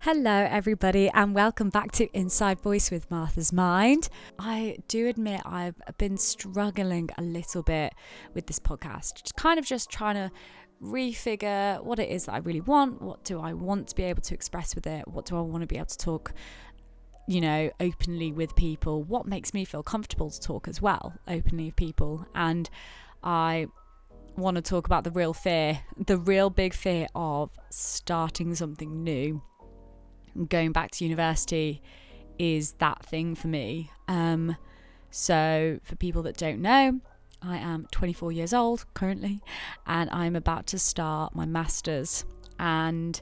Hello everybody and welcome back to Inside Voice with Martha's Mind. I do admit I've been struggling a little bit with this podcast, just trying to refigure what it is that I really want, what do I want to be able to express with it, what do I want to be able to talk, you know, openly with people, what makes me feel comfortable to talk as well openly with people. And I want to talk about the real fear, the real big fear of starting something new. Going back to university is that thing for me. So for people that don't know, I am 24 years old currently and I'm about to start my master's. And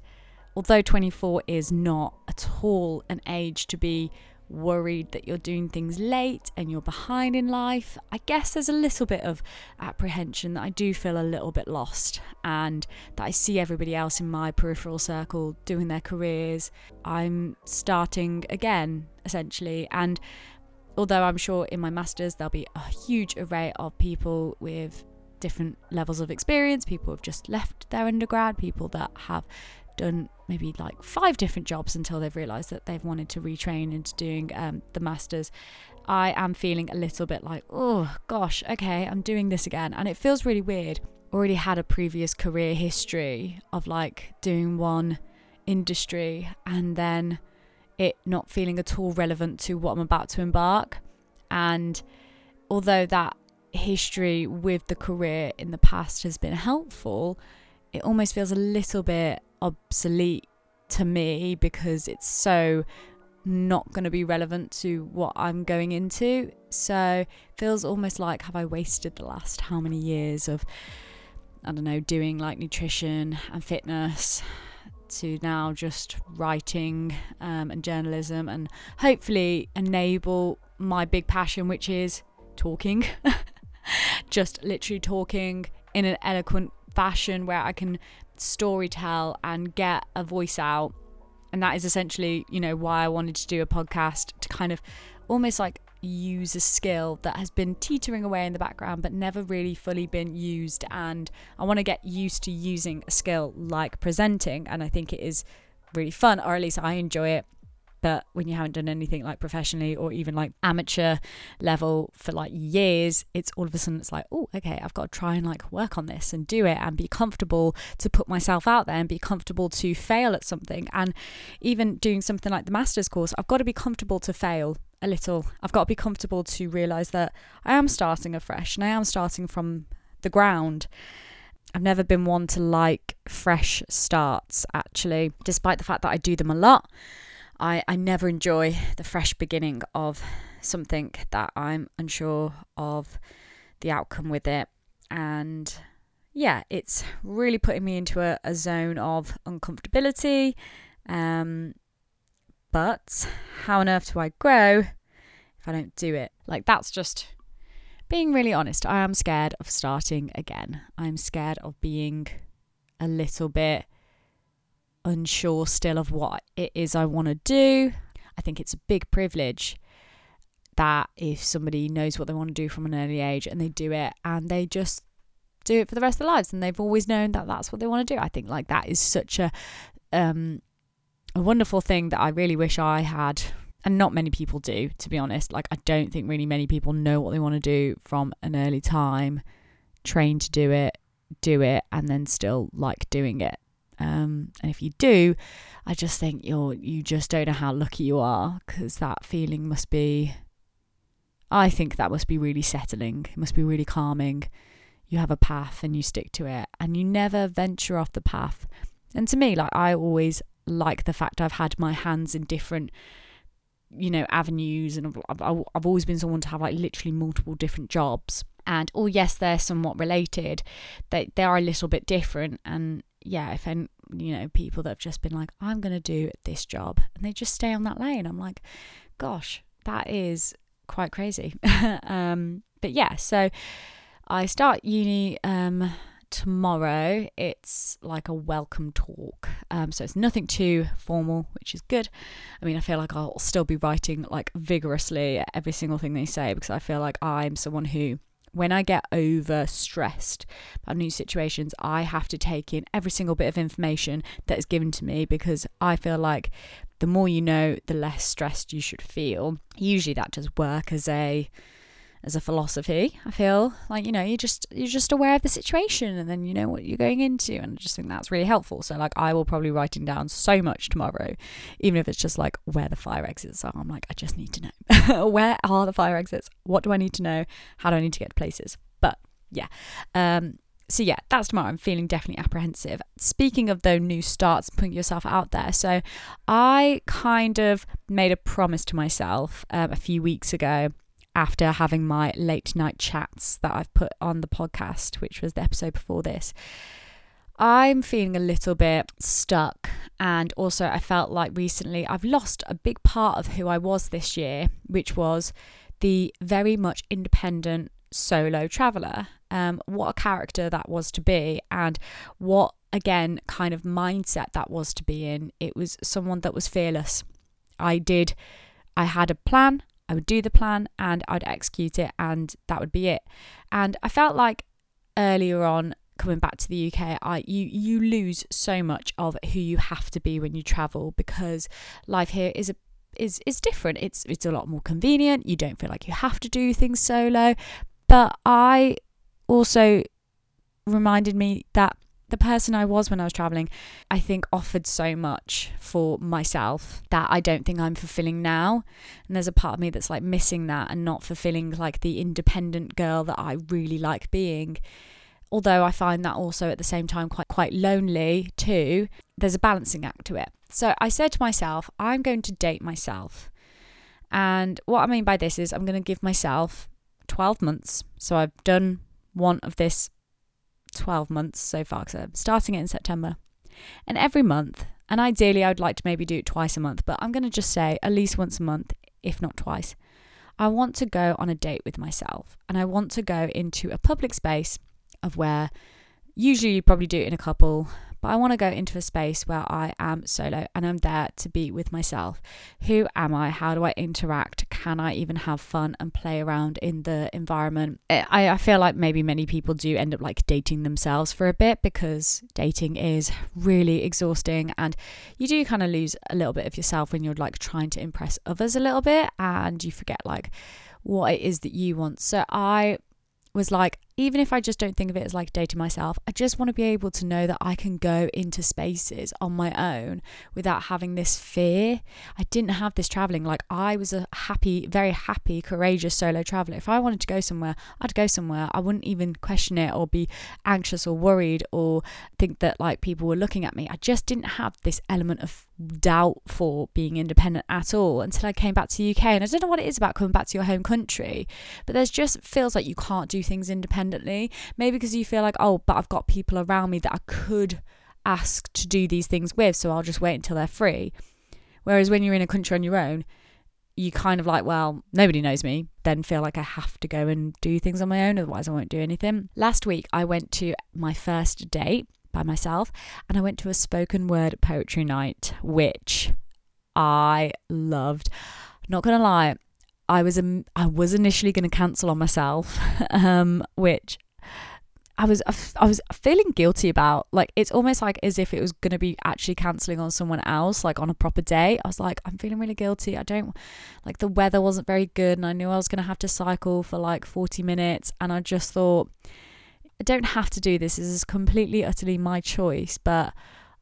although 24 is not at all an age to be worried that you're doing things late and you're behind in life, I guess there's a little bit of apprehension that I do feel a little bit lost, and that I see everybody else in my peripheral circle doing their careers. I'm starting again essentially, and although I'm sure in my masters there'll be a huge array of people with different levels of experience, people who've just left their undergrad, people that have done maybe like 5 different jobs until they've realised that they've wanted to retrain into doing the masters. I am feeling a little bit like, oh gosh, okay, I'm doing this again, and it feels really weird. Already had a previous career history of like doing one industry and then it not feeling at all relevant to what I'm about to embark. And although that history with the career in the past has been helpful, it almost feels a little bit obsolete to me because it's so not going to be relevant to what I'm going into. So it feels almost like, have I wasted the last how many years of, I don't know, doing like nutrition and fitness to now just writing and journalism, and hopefully enable my big passion, which is talking, just literally talking in an eloquent fashion where I can storytell and get a voice out. And that is essentially, you know, why I wanted to do a podcast, to kind of almost like use a skill that has been teetering away in the background but never really fully been used. And I want to get used to using a skill like presenting, and I think it is really fun, or at least I enjoy it. But when you haven't done anything like professionally or even like amateur level for like years, it's all of a sudden it's like, oh, okay, I've got to try and like work on this and do it and be comfortable to put myself out there and be comfortable to fail at something. And even doing something like the master's course, I've got to be comfortable to fail a little. I've got to be comfortable to realise that I am starting afresh and I am starting from the ground. I've never been one to like fresh starts, actually, despite the fact that I do them a lot. I never enjoy the fresh beginning of something that I'm unsure of the outcome with it. And yeah, it's really putting me into a zone of uncomfortability. But how on earth do I grow if I don't do it? Like, that's just being really honest. I am scared of starting again. I'm scared of being a little bit unsure still of what it is I want to do. I think it's a big privilege that if somebody knows what they want to do from an early age and they do it, and they just do it for the rest of their lives, and they've always known that that's what they want to do. I think like that is such a wonderful thing that I really wish I had, and not many people do, to be honest. Like, I don't think really many people know what they want to do from an early time, train to do it, and then still like doing it. And if you do, I just think you just don't know how lucky you are, because that feeling must be, I think that must be really settling. It must be really calming. You have a path and you stick to it and you never venture off the path. And to me, like, I always like the fact I've had my hands in different, you know, avenues, and I've always been someone to have like literally multiple different jobs. And oh yes, they're somewhat related. They are a little bit different. And yeah, if any, you know, people that have just been like, I'm going to do this job, and they just stay on that lane, I'm like, gosh, that is quite crazy. But yeah, so I start uni tomorrow. It's like a welcome talk. So it's nothing too formal, which is good. I mean, I feel like I'll still be writing like vigorously every single thing they say, because I feel like I'm someone who, when I get overstressed by new situations, I have to take in every single bit of information that is given to me, because I feel like the more you know, the less stressed you should feel. Usually that does work as a philosophy. I feel like, you know, you're just aware of the situation, and then you know what you're going into, and I just think that's really helpful. So like, I will probably be writing down so much tomorrow, even if it's just like where the fire exits are. I'm like, I just need to know where are the fire exits, what do I need to know, how do I need to get to places. But yeah, so yeah, that's tomorrow. I'm feeling definitely apprehensive. Speaking of though, new starts, putting yourself out there. So I kind of made a promise to myself a few weeks ago, after having my late night chats that I've put on the podcast, which was the episode before this. I'm feeling a little bit stuck, and also I felt like recently I've lost a big part of who I was this year, which was the very much independent solo traveller. What a character that was to be, and what, again, kind of mindset that was to be in. It was someone that was fearless. I had a plan, I would do the plan, and I'd execute it, and that would be it. And I felt like earlier on, coming back to the UK, you lose so much of who you have to be when you travel, because life here is different. It's a lot more convenient. You don't feel like you have to do things solo. But I also reminded me that the person I was when I was traveling, I think, offered so much for myself that I don't think I'm fulfilling now. And there's a part of me that's like missing that and not fulfilling like the independent girl that I really like being. Although I find that also at the same time quite lonely too. There's a balancing act to it. So I said to myself, I'm going to date myself. And what I mean by this is I'm going to give myself 12 months. So I've done one of this 12 months so far, because I'm starting it in September, and every month, and ideally I would like to maybe do it twice a month, but I'm going to just say at least once a month, if not twice, I want to go on a date with myself. And I want to go into a public space of where usually you probably do it in a couple, but I want to go into a space where I am solo and I'm there to be with myself. Who am I? How do I interact? Can I even have fun and play around in the environment? I feel like maybe many people do end up like dating themselves for a bit, because dating is really exhausting, and you do kind of lose a little bit of yourself when you're like trying to impress others a little bit, and you forget like what it is that you want. So I was like, even if I just don't think of it as like dating myself, I just want to be able to know that I can go into spaces on my own without having this fear. I didn't have this traveling. Like, I was a happy, very happy, courageous solo traveler. If I wanted to go somewhere, I'd go somewhere. I wouldn't even question it or be anxious or worried or think that like people were looking at me. I just didn't have this element of doubt for being independent at all until I came back to the UK. And I don't know what it is about coming back to your home country, but there's just feels like you can't do things independently. Maybe because you feel like, oh, but I've got people around me that I could ask to do these things with, so I'll just wait until they're free. Whereas when you're in a country on your own, you kind of like, well, nobody knows me, then feel like I have to go and do things on my own, otherwise I won't do anything. Last week I went to my first date by myself, and I went to a spoken word poetry night, which I loved. Not gonna lie, I was initially gonna cancel on myself, which I was feeling guilty about. Like, it's almost like as if it was gonna be actually cancelling on someone else, like on a proper day. I was like, I'm feeling really guilty. I don't like, the weather wasn't very good, and I knew I was gonna have to cycle for like 40 minutes, and I just thought, I don't have to do this. This is completely, utterly my choice, but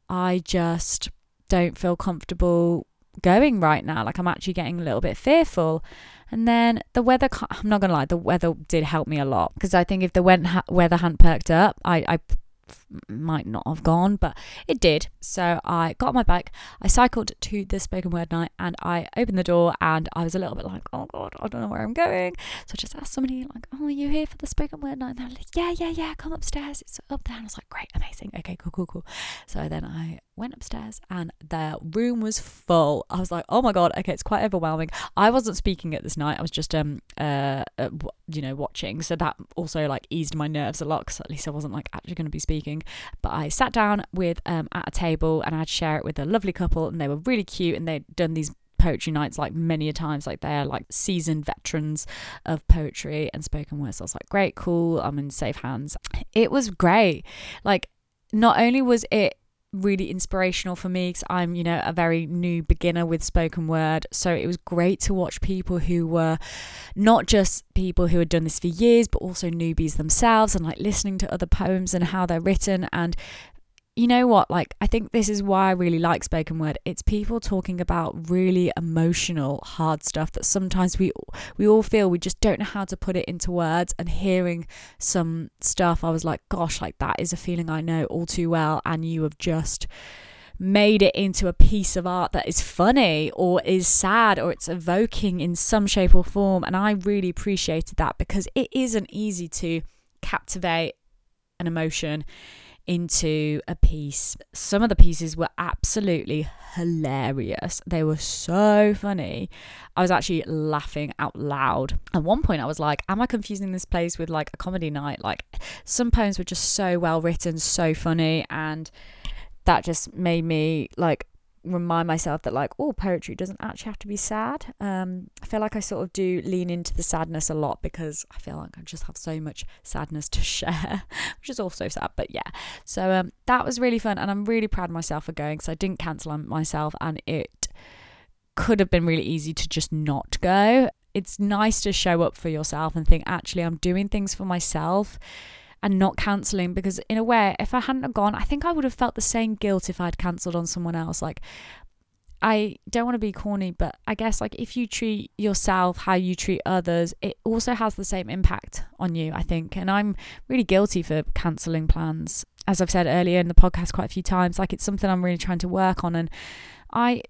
I just don't feel comfortable going right now. Like, I'm actually getting a little bit fearful. And then the weather, I'm not going to lie, the weather did help me a lot, because I think if the weather hadn't perked up, I might not have gone, but it did. So I got on my bike, I cycled to the spoken word night, and I opened the door and I was a little bit like, oh God, I don't know where I'm going. So I just asked somebody like, oh, are you here for the spoken word night? And they're like, yeah, come upstairs, it's up there. And I was like, great, amazing, okay, cool. So then I went upstairs and the room was full. I was like, oh my God, okay, it's quite overwhelming. I wasn't speaking at this night, I was just watching, so that also like eased my nerves a lot, because at least I wasn't like actually going to be speaking. But I sat down with at a table, and I'd share it with a lovely couple, and they were really cute, and they'd done these poetry nights like many a times, like they're like seasoned veterans of poetry and spoken words. So I was like, great, cool, I'm in safe hands. It was great. Like, not only was it really inspirational for me, because I'm, a very new beginner with spoken word, so it was great to watch people who were not just people who had done this for years, but also newbies themselves, and like listening to other poems and how they're written. And you know what, like, I think this is why I really like spoken word. It's people talking about really emotional, hard stuff that sometimes we all feel, we just don't know how to put it into words. And hearing some stuff, I was like, gosh, like that is a feeling I know all too well, and you have just made it into a piece of art that is funny or is sad or it's evoking in some shape or form. And I really appreciated that, because it isn't easy to captivate an emotion into a piece. Some of the pieces were absolutely hilarious. They were so funny. I was actually laughing out loud. At one point I was like, am I confusing this place with like a comedy night? Like, some poems were just so well written, so funny, and that just made me like remind myself that like, oh, poetry doesn't actually have to be sad. I feel like I sort of do lean into the sadness a lot, because I feel like I just have so much sadness to share, which is also sad, but yeah. So that was really fun, and I'm really proud of myself for going, because I didn't cancel on myself, and it could have been really easy to just not go. It's nice to show up for yourself and think, actually, I'm doing things for myself and not cancelling, because in a way, if I hadn't gone, I think I would have felt the same guilt if I'd cancelled on someone else. Like, I don't want to be corny, but I guess like if you treat yourself how you treat others, it also has the same impact on you, I think. And I'm really guilty for cancelling plans. As I've said earlier in the podcast quite a few times, like, it's something I'm really trying to work on, and I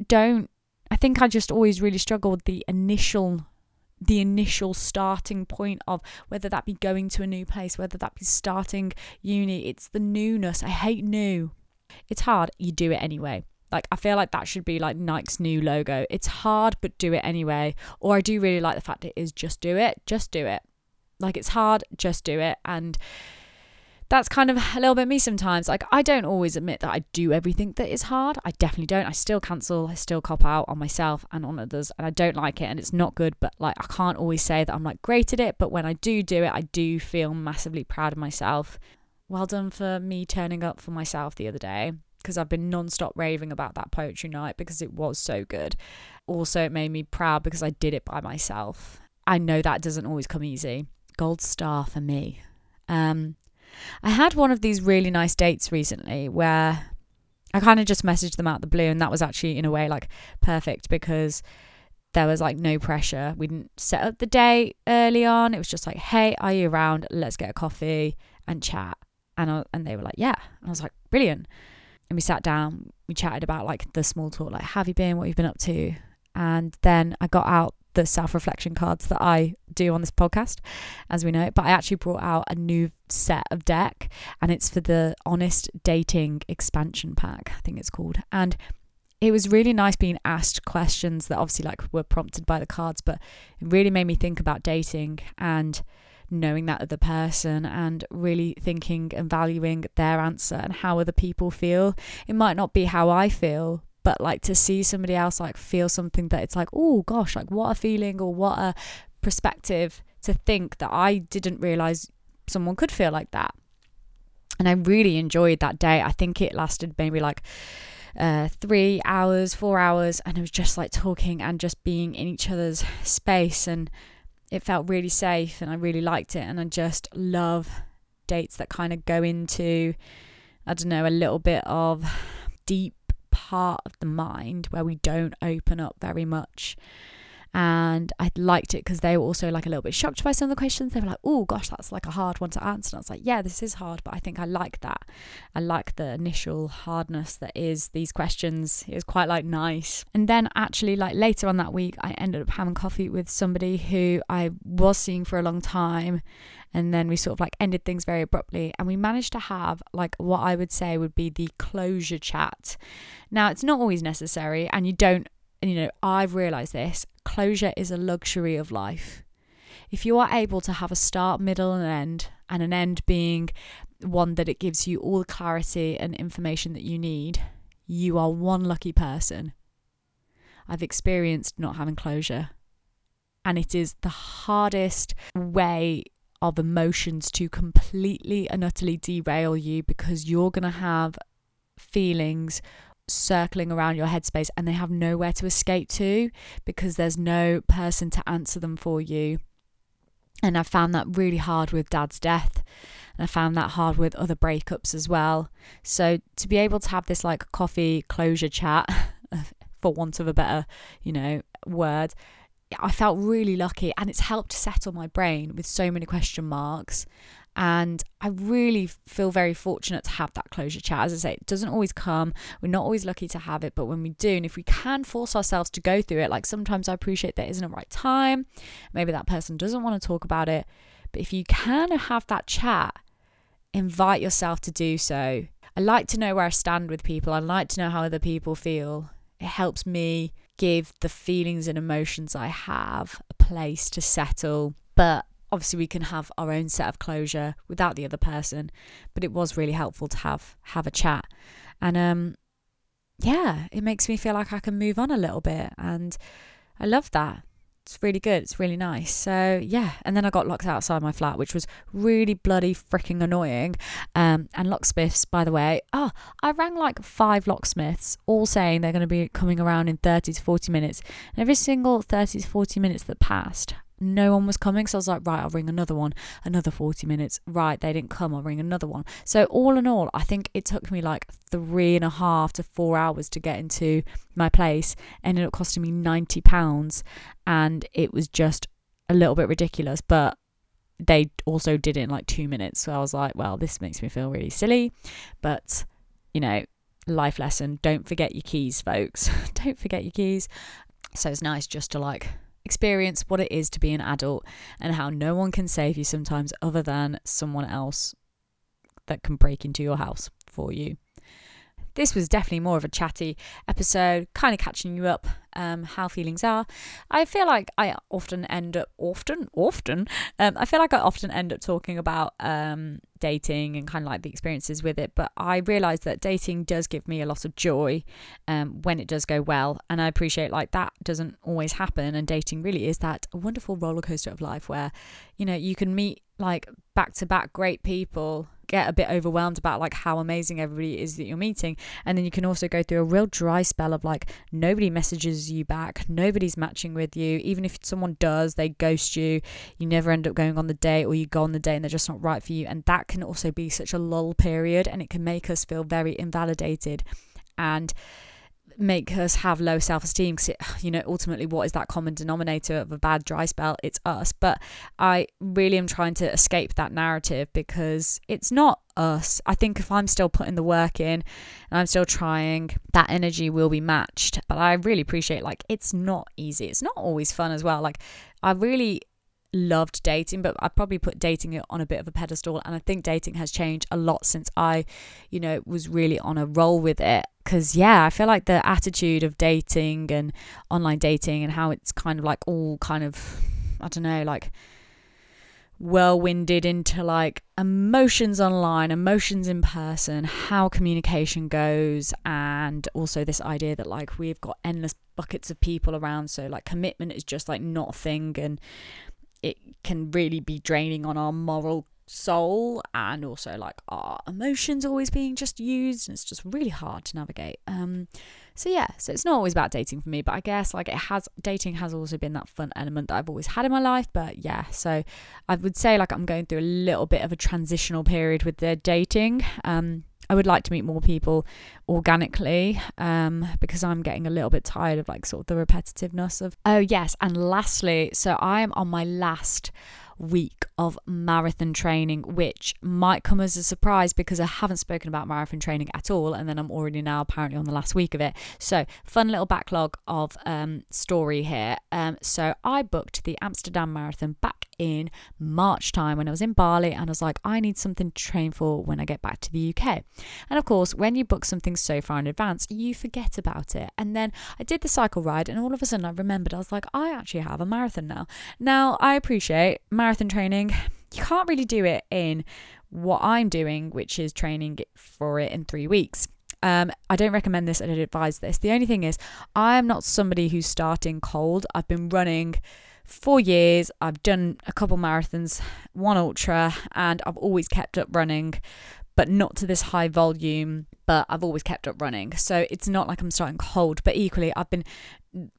think I just always really struggle with the initial starting point of whether that be going to a new place, whether that be starting uni. It's the newness. I hate new. It's hard. You do it anyway. Like, I feel like that should be like Nike's new logo. It's hard, but do it anyway. Or I do really like the fact it is just do it. Just do it. Like, it's hard, just do it. And that's kind of a little bit me sometimes. Like, I don't always admit that I do everything that is hard. I definitely don't. I still cancel. I still cop out on myself and on others. And I don't like it, and it's not good. But like, I can't always say that I'm like great at it. But when I do it, I do feel massively proud of myself. Well done for me turning up for myself the other day, because I've been non-stop raving about that poetry night, because it was so good. Also, it made me proud because I did it by myself. I know that doesn't always come easy. Gold star for me. I had one of these really nice dates recently where I kind of just messaged them out the blue, and that was actually in a way like perfect, because there was like no pressure. We didn't set up the date early on. It was just like, hey, are you around? Let's get a coffee and chat. And they were like, yeah. And I was like, brilliant. And we sat down, we chatted about like the small talk, like, have you been, what you've been up to? And then I got out the self-reflection cards that I do on this podcast, as we know, but I actually brought out a new set of deck, and it's for the Honest Dating Expansion Pack, I think it's called. And it was really nice being asked questions that obviously like were prompted by the cards, but it really made me think about dating and knowing that other person, and really thinking and valuing their answer and how other people feel. It might not be how I feel, but like to see somebody else like feel something that it's like, oh gosh, like what a feeling, or what a perspective to think that I didn't realize someone could feel like that. And I really enjoyed that day. I think it lasted maybe like 4 hours, and it was just like talking and just being in each other's space, and it felt really safe, and I really liked it. And I just love dates that kind of go into, I don't know, a little bit of deep part of the mind where we don't open up very much, And I liked it because they were also like a little bit shocked by some of the questions. They were like, oh gosh, that's like a hard one to answer. And I was like, yeah, this is hard, but I think I like that. I like the initial hardness that is these questions. It was quite like nice. And then actually like later on that week, I ended up having coffee with somebody who I was seeing for a long time. And then we sort of like ended things very abruptly, and we managed to have like what I would say would be the closure chat. Now, it's not always necessary, and you don't, you know, I've realized this, closure is a luxury of life. If you are able to have a start, middle and end, and an end being one that it gives you all the clarity and information that you need, you are one lucky person. I've experienced not having closure, and it is the hardest way of emotions to completely and utterly derail you, because you're going to have feelings circling around your headspace and they have nowhere to escape to, because there's no person to answer them for you. And I found that really hard with Dad's death, and I found that hard with other breakups as well. So to be able to have this like coffee closure chat, for want of a better, you know, word, I felt really lucky, and it's helped settle my brain with so many question marks. And I really feel very fortunate to have that closure chat. As I say, it doesn't always come. We're not always lucky to have it, but when we do, and if we can force ourselves to go through it, like sometimes I appreciate there isn't a right time. Maybe that person doesn't want to talk about it, but if you can have that chat, invite yourself to do so. I like to know where I stand with people. I like to know how other people feel. It helps me give the feelings and emotions I have a place to settle. But obviously we can have our own set of closure without the other person, but it was really helpful to have a chat. And yeah, it makes me feel like I can move on a little bit, and I love that. It's really good, it's really nice. So yeah, and then I got locked outside my flat, which was really bloody freaking annoying. And locksmiths, by the way, I rang like 5 locksmiths, all saying they're going to be coming around in 30 to 40 minutes. And every single 30 to 40 minutes that passed, no one was coming. So I was like, right, I'll ring another one, another 40 minutes. Right, they didn't come, I'll ring another one. So all in all, I think it took me like 3.5 to 4 hours to get into my place. Ended up costing me £90, and it was just a little bit ridiculous. But they also did it in like 2 minutes. So I was like, well, this makes me feel really silly. But, you know, life lesson, don't forget your keys, folks. Don't forget your keys. So it's nice just to like experience what it is to be an adult, and how no one can save you sometimes other than someone else that can break into your house for you. This was definitely more of a chatty episode, kind of catching you up, how feelings are. I feel like I often end up talking about dating and kind of like the experiences with it, but I realised that dating does give me a lot of joy when it does go well, and I appreciate like that doesn't always happen, and dating really is that wonderful roller coaster of life where, you know, you can meet like back-to-back great people, get a bit overwhelmed about like how amazing everybody is that you're meeting, and then you can also go through a real dry spell of like nobody messages you back, nobody's matching with you. Even if someone does, they ghost you, you never end up going on the date, or you go on the date and they're just not right for you, and that can also be such a lull period, and it can make us feel very invalidated and make us have low self-esteem, because, you know, ultimately what is that common denominator of a bad dry spell? It's us. But I really am trying to escape that narrative, because it's not us. I think if I'm still putting the work in and I'm still trying, that energy will be matched. But I really appreciate like it's not easy, it's not always fun as well. Like I really loved dating, but I probably put dating on a bit of a pedestal, and I think dating has changed a lot since I, you know, was really on a roll with it. Because yeah, I feel like the attitude of dating and online dating and how it's kind of like all kind of, I don't know, like whirlwinded into like emotions online, emotions in person, how communication goes, and also this idea that like we've got endless buckets of people around, so like commitment is just like not a thing, and it can really be draining on our moral soul, and also like our emotions always being just used, and it's just really hard to navigate. So yeah, so it's not always about dating for me, but I guess like dating has also been that fun element that I've always had in my life. But yeah, so I would say like I'm going through a little bit of a transitional period with the dating. I would like to meet more people organically, because I'm getting a little bit tired of like sort of the repetitiveness of, oh yes. And lastly, so I am on my last week of marathon training, which might come as a surprise because I haven't spoken about marathon training at all, and then I'm already now apparently on the last week of it. So fun little backlog of story here. So I booked the Amsterdam Marathon back in March time when I was in Bali, and I was like, I need something to train for when I get back to the UK. And of course, when you book something so far in advance, you forget about it. And then I did the cycle ride, and all of a sudden I remembered, I was like, I actually have a marathon now. Now I appreciate marathon training, you can't really do it in what I'm doing, which is training for it in 3 weeks. I don't recommend this, I don't advise this. The only thing is, I'm not somebody who's starting cold. I've been running for years. I've done a couple marathons, one ultra, and I've always kept up running, but not to this high volume, but I've always kept up running. So it's not like I'm starting cold, but equally I've been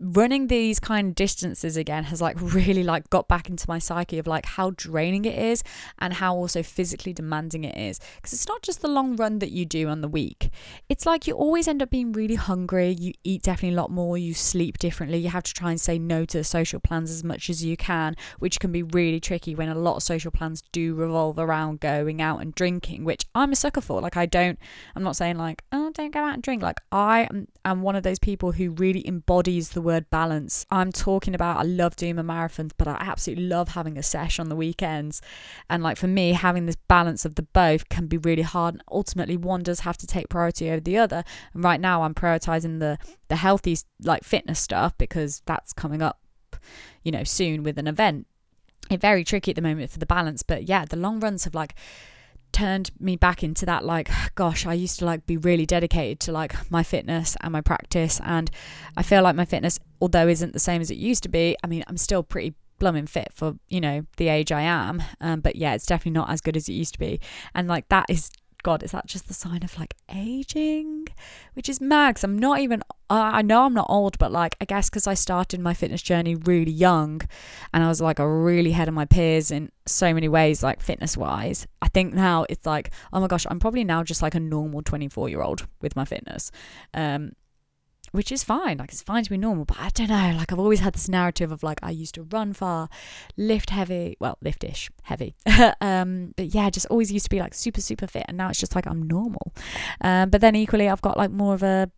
running these kind of distances again has like really like got back into my psyche of like how draining it is and how also physically demanding it is, because it's not just the long run that you do on the week, it's like you always end up being really hungry, you eat definitely a lot more, you sleep differently, you have to try and say no to social plans as much as you can, which can be really tricky when a lot of social plans do revolve around going out and drinking, which I'm a sucker for. Like I'm not saying like, oh, don't go out and drink, like I am one of those people who really embodies the word balance. I'm talking about I love doing my marathons, but I absolutely love having a sesh on the weekends, and like for me having this balance of the both can be really hard, and ultimately one does have to take priority over the other. And right now I'm prioritizing the healthy like fitness stuff because that's coming up, you know, soon with an event. It's very tricky at the moment for the balance, but yeah, the long runs have like turned me back into that like, gosh, I used to like be really dedicated to like my fitness and my practice, and I feel like my fitness, although isn't the same as it used to be, I mean I'm still pretty blooming fit for, you know, the age I am, but yeah, it's definitely not as good as it used to be. And like that is, God, is that just the sign of like aging, which is mad, because I'm not even, I know I'm not old, but like I guess because I started my fitness journey really young and I was like a really ahead of my peers in so many ways, like fitness wise. I think now it's like, oh my gosh, I'm probably now just like a normal 24-year-old with my fitness, which is fine, like it's fine to be normal, but I don't know, like I've always had this narrative of like I used to run far, lift heavy, well lift-ish heavy, but yeah, just always used to be like super fit, and now it's just like I'm normal, but then equally I've got like more of a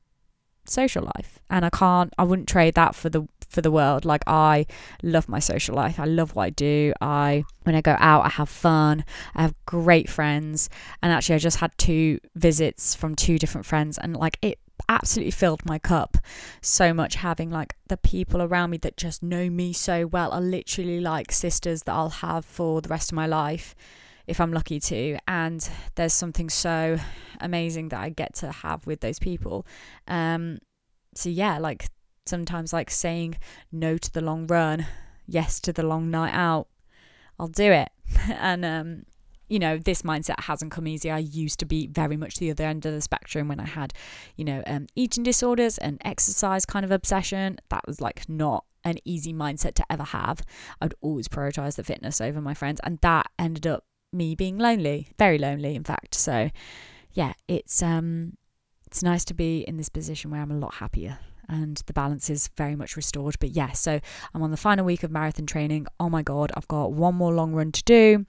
social life, and I wouldn't trade that for the world. Like I love my social life, I love what I do, when I go out I have fun, I have great friends, and actually I just had 2 visits from 2 different friends, and like it absolutely filled my cup so much, having like the people around me that just know me so well, are literally like sisters that I'll have for the rest of my life if I'm lucky to, and there's something so amazing that I get to have with those people. So yeah, like sometimes like saying no to the long run, yes to the long night out, I'll do it. And you know, this mindset hasn't come easy. I used to be very much the other end of the spectrum when I had, you know, eating disorders and exercise kind of obsession. That was like not an easy mindset to ever have. I'd always prioritize the fitness over my friends, and that ended up me being lonely, very lonely in fact. So yeah, it's nice to be in this position where I'm a lot happier and the balance is very much restored. But yeah, so I'm on the final week of marathon training. Oh my God, I've got one more long run to do,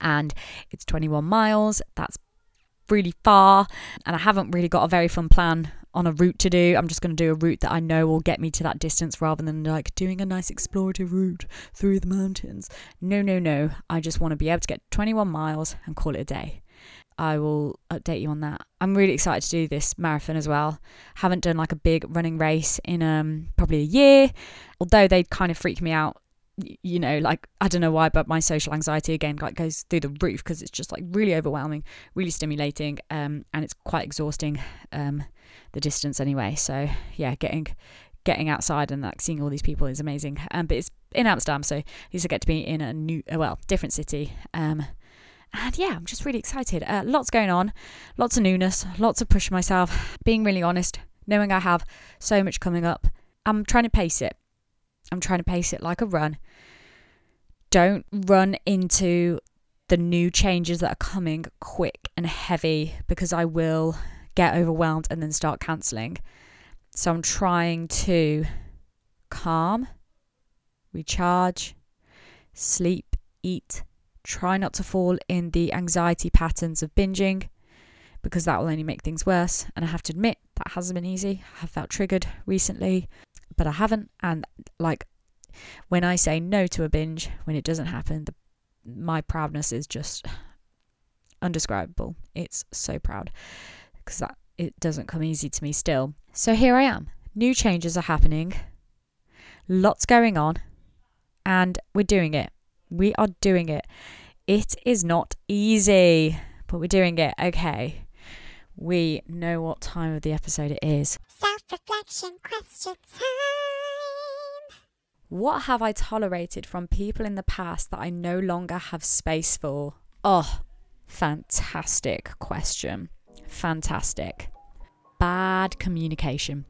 and it's 21 miles. That's really far, and I haven't really got a very fun plan on a route to do. I'm just going to do a route that I know will get me to that distance rather than like doing a nice explorative route through the mountains. No. I just want to be able to get 21 miles and call it a day. I will update you on that. I'm really excited to do this marathon as well. Haven't done like a big running race in probably a year, although they kind of freak me out, you know, like I don't know why, but my social anxiety again like goes through the roof because it's just like really overwhelming, really stimulating, and it's quite exhausting, the distance anyway. So yeah, getting outside and like seeing all these people is amazing, but it's in Amsterdam, so at least I get to be in a new, well, different city, and yeah, I'm just really excited. Lots going on, lots of newness, lots of pushing myself, being really honest, knowing I have so much coming up. I'm trying to pace it. I'm trying to pace it like a run. Don't run into the new changes that are coming quick and heavy, because I will get overwhelmed and then start cancelling. So I'm trying to calm, recharge, sleep, eat, try not to fall in the anxiety patterns of binging, because that will only make things worse. And I have to admit, that hasn't been easy. I have felt triggered recently, but I haven't. And like, when I say no to a binge, when it doesn't happen, my proudness is just indescribable. It's so proud, because that it doesn't come easy to me still. So here I am. New changes are happening. Lots going on. And we're doing it. We are doing it. It is not easy, but we're doing it. Okay. We know what time of the episode it is. Self-reflection question time. What have I tolerated from people in the past that I no longer have space for? Oh, fantastic question. Fantastic. Bad communication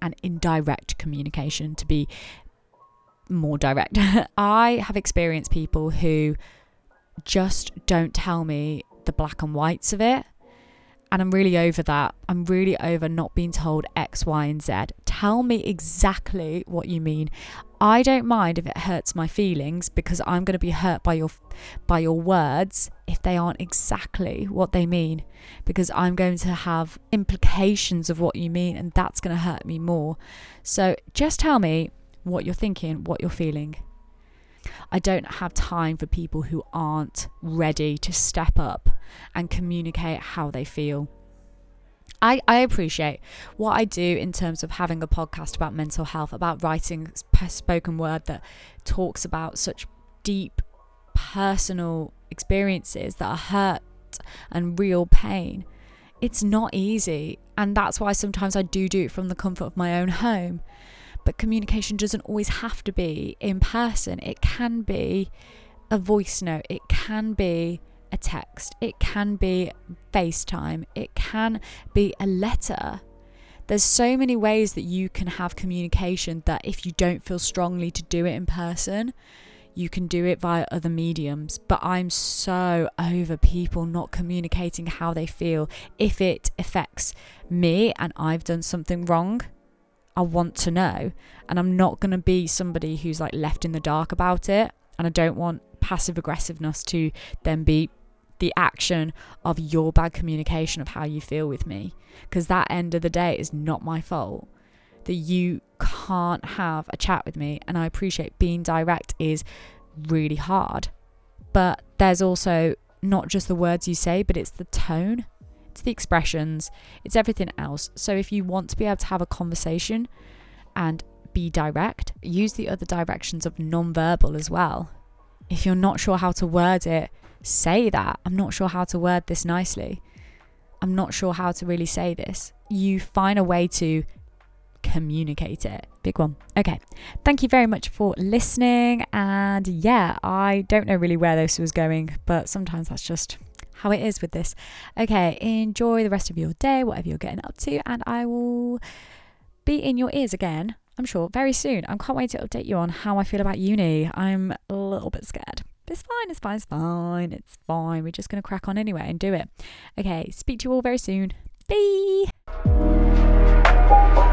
and indirect communication, to be more direct. I have experienced people who just don't tell me the black and whites of it. And I'm really over that. I'm really over not being told X, Y, and Z. Tell me exactly what you mean. I don't mind if it hurts my feelings, because I'm going to be hurt by your words if they aren't exactly what they mean, because I'm going to have implications of what you mean, and that's going to hurt me more. So just tell me what you're thinking, what you're feeling. I don't have time for people who aren't ready to step up and communicate how they feel. I appreciate what I do in terms of having a podcast about mental health, about writing spoken word that talks about such deep personal experiences that are hurt and real pain. It's not easy, and that's why sometimes I do it from the comfort of my own home. But communication doesn't always have to be in person. It can be a voice note. It can be a text. It can be FaceTime. It can be a letter. There's so many ways that you can have communication that if you don't feel strongly to do it in person, you can do it via other mediums. But I'm so over people not communicating how they feel. If it affects me and I've done something wrong, I want to know, and I'm not going to be somebody who's like left in the dark about it. And I don't want passive aggressiveness to then be the action of your bad communication of how you feel with me, because that end of the day is not my fault that you can't have a chat with me. And I appreciate being direct is really hard, but there's also not just the words you say, but it's the tone, the expressions, it's everything else. So if you want to be able to have a conversation and be direct, use the other directions of non-verbal as well. If you're not sure how to word it, say that. I'm not sure how to word this nicely. I'm not sure how to really say this. You find a way to communicate it. Big one. Okay. Thank you very much for listening. And yeah, I don't know really where this was going, but sometimes that's just how it is with this. Okay, enjoy the rest of your day, whatever you're getting up to, and I will be in your ears again, I'm sure, very soon. I can't wait to update you on how I feel about uni. I'm a little bit scared. It's fine. We're just going to crack on anyway and do it. Okay, speak to you all very soon. Bye!